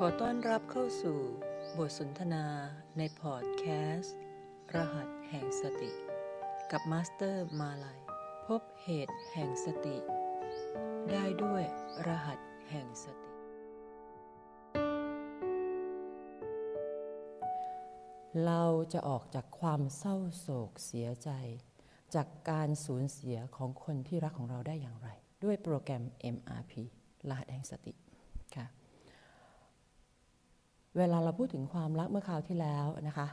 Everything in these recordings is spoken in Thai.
ขอต้อนรับเข้าสู่บทสนทนาในพอดแคสต์รหัสแห่งสติกับมาสเตอร์มาลัยพบเหตุแห่งสติได้ด้วยรหัสแห่งสติเราจะออกจากความเศร้าโศกเสียใจจากการสูญเสียของคนที่รักของเราได้อย่างไรด้วยโปรแกรม MRP รหัสแห่งสติค่ะเวลาเราพูดถึงความรักเมื่อคราวที่แล้วนะคะ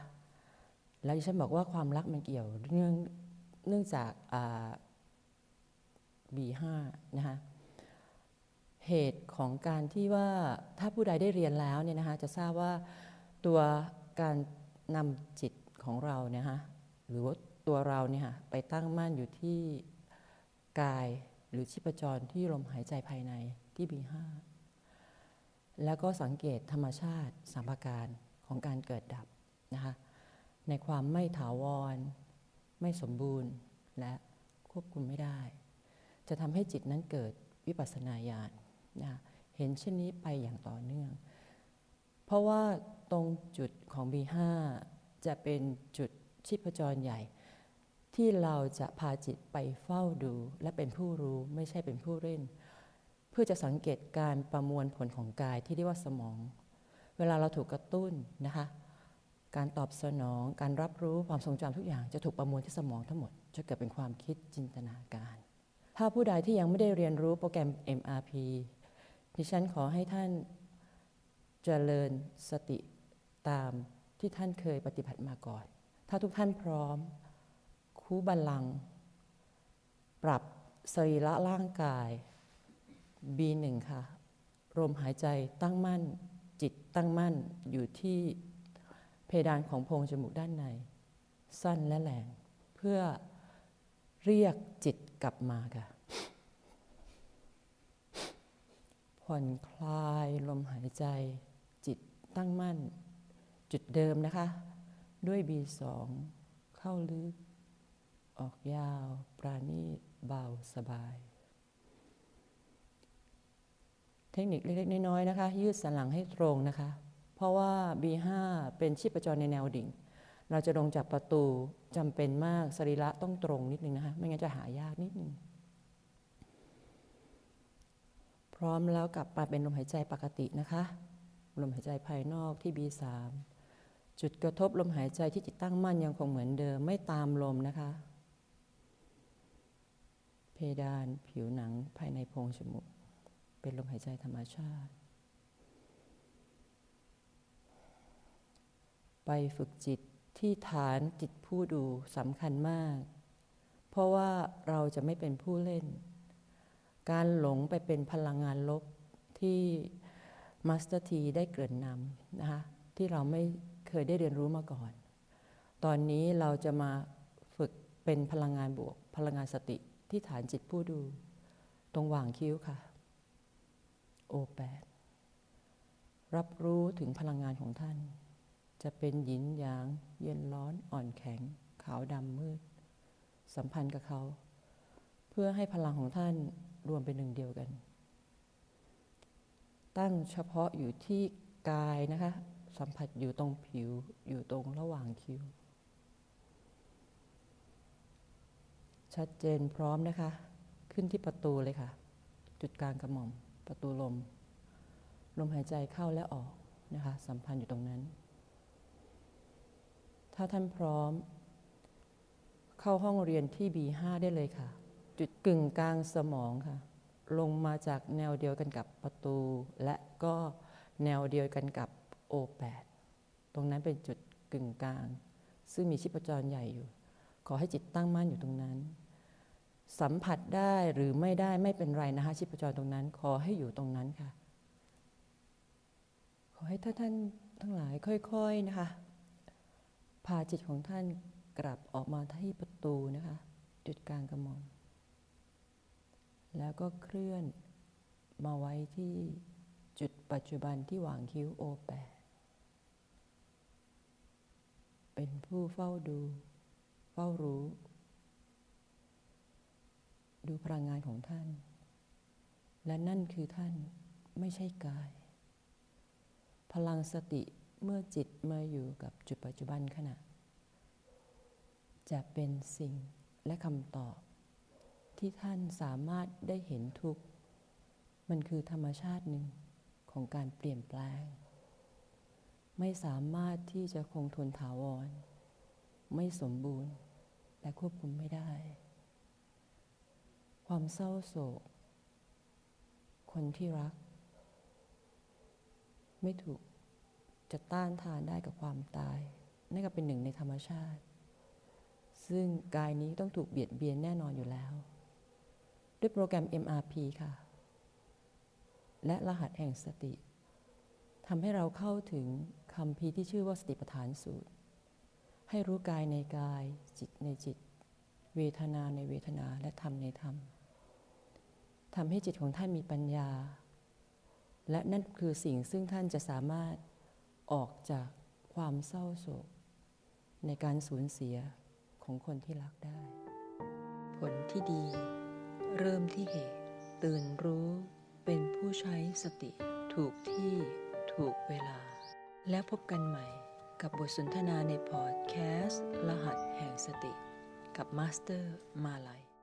แล้วดิฉันบอกว่าความรักมันเกี่ยวเนื่องจากB5 นะคะเหตุของการที่ว่าถ้าผู้ใดได้เรียนแล้วเนี่ยนะคะจะทราบว่าตัวการนำจิตของเราเนี่ยฮะหรือว่าตัวเราเนี่ยฮะไปตั้งมั่นอยู่ที่กายหรือชีพจรที่ลมหายใจภายในที่ B5 แล้วก็สังเกตธรรมชาติสามประการของการเกิดดับนะคะในความไม่ถาวรไม่สมบูรณ์และควบคุมไม่ได้จะทำให้จิตนั้นเกิดวิปัสสนาญาณนะเห็นเช่นนี้ไปอย่างต่อเนื่องเพราะว่าตรงจุดของ B5 จะเป็นจุดชีพจรใหญ่ที่เราจะพาจิตไปเฝ้าดูและเป็นผู้รู้ไม่ใช่เป็นผู้เล่นเพื่อจะสังเกตการประมวลผลของกายที่เรียกว่าสมองเวลาเราถูกกระตุ้นนะคะการตอบสนองการรับรู้ความทรงจำทุกอย่างจะถูกประมวลที่สมองทั้งหมดจะเกิดเป็นความคิดจินตนาการถ้าผู้ใดที่ยังไม่ได้เรียนรู้โปรแกรม MRP ดิฉันขอให้ท่านเจริญสติตามที่ท่านเคยปฏิบัติมาก่อนถ้าทุกท่านพร้อมคู่บัลลังก์ปรับสรีระร่างกาย B1 ค่ะลมหายใจตั้งมั่นจิตตั้งมั่นอยู่ที่เพดานของโพรงจมูกด้านในสั้นและแรงเพื่อเรียกจิตกลับมาค่ะผ่อนคลายลมหายใจจิตตั้งมั่นจุดเดิมนะคะด้วย B2 เข้าลึกออกยาวปราณีตเบาสบายเทคนิคเล็กๆน้อยๆนะคะยืดสันหลังให้ตรงนะคะเพราะว่า B5 เป็นชีพจรในแนวดิ่งเราจะลงจากประตูจำเป็นมากสรีระต้องตรงนิดนึงนะคะไม่งั้นจะหายากนิดนึงพร้อมแล้วกลับมาเป็นลมหายใจปกตินะคะลมหายใจภายนอกที่ B3 จุดกระทบลมหายใจที่จิตตั้งมั่นยังคงเหมือนเดิมไม่ตามลมนะคะเพดานผิวหนังภายในโพรงจมูกเป็นลมหายใจธรรมชาติไปฝึกจิตที่ฐานจิตผู้ดูสำคัญมากเพราะว่าเราจะไม่เป็นผู้เล่นการหลงไปเป็นพลังงานลบที่มาสเตอร์ทีได้เกริ่นนำนะคะที่เราไม่เคยได้เรียนรู้มาก่อนตอนนี้เราจะมาฝึกเป็นพลังงานบวกพลังงานสติที่ฐานจิตผู้ดูตรงหว่างคิ้วค่ะโอแปดรับรู้ถึงพลังงานของท่านจะเป็นหยินหยางเย็นร้อนอ่อนแข็งขาวดำมืดสัมพันธ์กับเขาเพื่อให้พลังของท่านรวมเป็นหนึ่งเดียวกันตั้งเฉพาะอยู่ที่กายนะคะสัมผัสอยู่ตรงผิวอยู่ตรงระหว่างคิ้วชัดเจนพร้อมนะคะขึ้นที่ประตูเลยค่ะจุดกลางกระหม่อมประตูลมหายใจเข้าและออกนะคะสัมพันธ์อยู่ตรงนั้นถ้าท่านพร้อมเข้าห้องเรียนที่ B5 ได้เลยค่ะจุดกึ่งกลางสมองค่ะลงมาจากแนวเดียวกันกับประตูและก็แนวเดียวกันกับ O8 ตรงนั้นเป็นจุดกึ่งกลางซึ่งมีชีพจรใหญ่อยู่ขอให้จิตตั้งมั่นอยู่ตรงนั้นสัมผัสได้หรือไม่ได้ไม่เป็นไรนะคะชีพจรตรงนั้นขอให้อยู่ตรงนั้นค่ะขอให้ท่านทั้งหลายค่อยๆนะคะพาจิตของท่านกลับออกมาที่ประตูนะคะจุดกลางกระหม่อมแล้วก็เคลื่อนมาไว้ที่จุดปัจจุบันที่หว่างคิ้ว O8 เป็นผู้เฝ้าดูเฝ้ารู้ดูพลังงานของท่านและนั่นคือท่านไม่ใช่กาย พลังสติเมื่อจิตมาอยู่กับจุดปัจจุบันขณะจะเป็นสิ่งและคำตอบที่ท่านสามารถได้เห็นทุกข์มันคือธรรมชาติหนึ่งของการเปลี่ยนแปลงไม่สามารถที่จะคงทนถาวรไม่สมบูรณ์และควบคุมไม่ได้ความเศร้าโศกคนที่รักไม่ถูกจะต้านทานได้กับความตายนั่นก็เป็นหนึ่งในธรรมชาติซึ่งกายนี้ต้องถูกเบียดเบียนแน่นอนอยู่แล้วด้วยโปรแกรม MRP ค่ะและรหัสแห่งสติทำให้เราเข้าถึงคำพีที่ชื่อว่าสติปัฏฐานสูตรให้รู้กายในกายจิตในจิตเวทนาในเวทนาและธรรมในธรรมทำให้จิตของท่านมีปัญญาและนั่นคือสิ่งซึ่งท่านจะสามารถออกจากความเศร้าโศกในการสูญเสียของคนที่รักได้ผลที่ดีเริ่มที่เหตุตื่นรู้เป็นผู้ใช้สติถูกที่ถูกเวลาแล้วพบกันใหม่กับบทสนทนาในพอดแคสต์รหัสแห่งสติกับมาสเตอร์มาลัย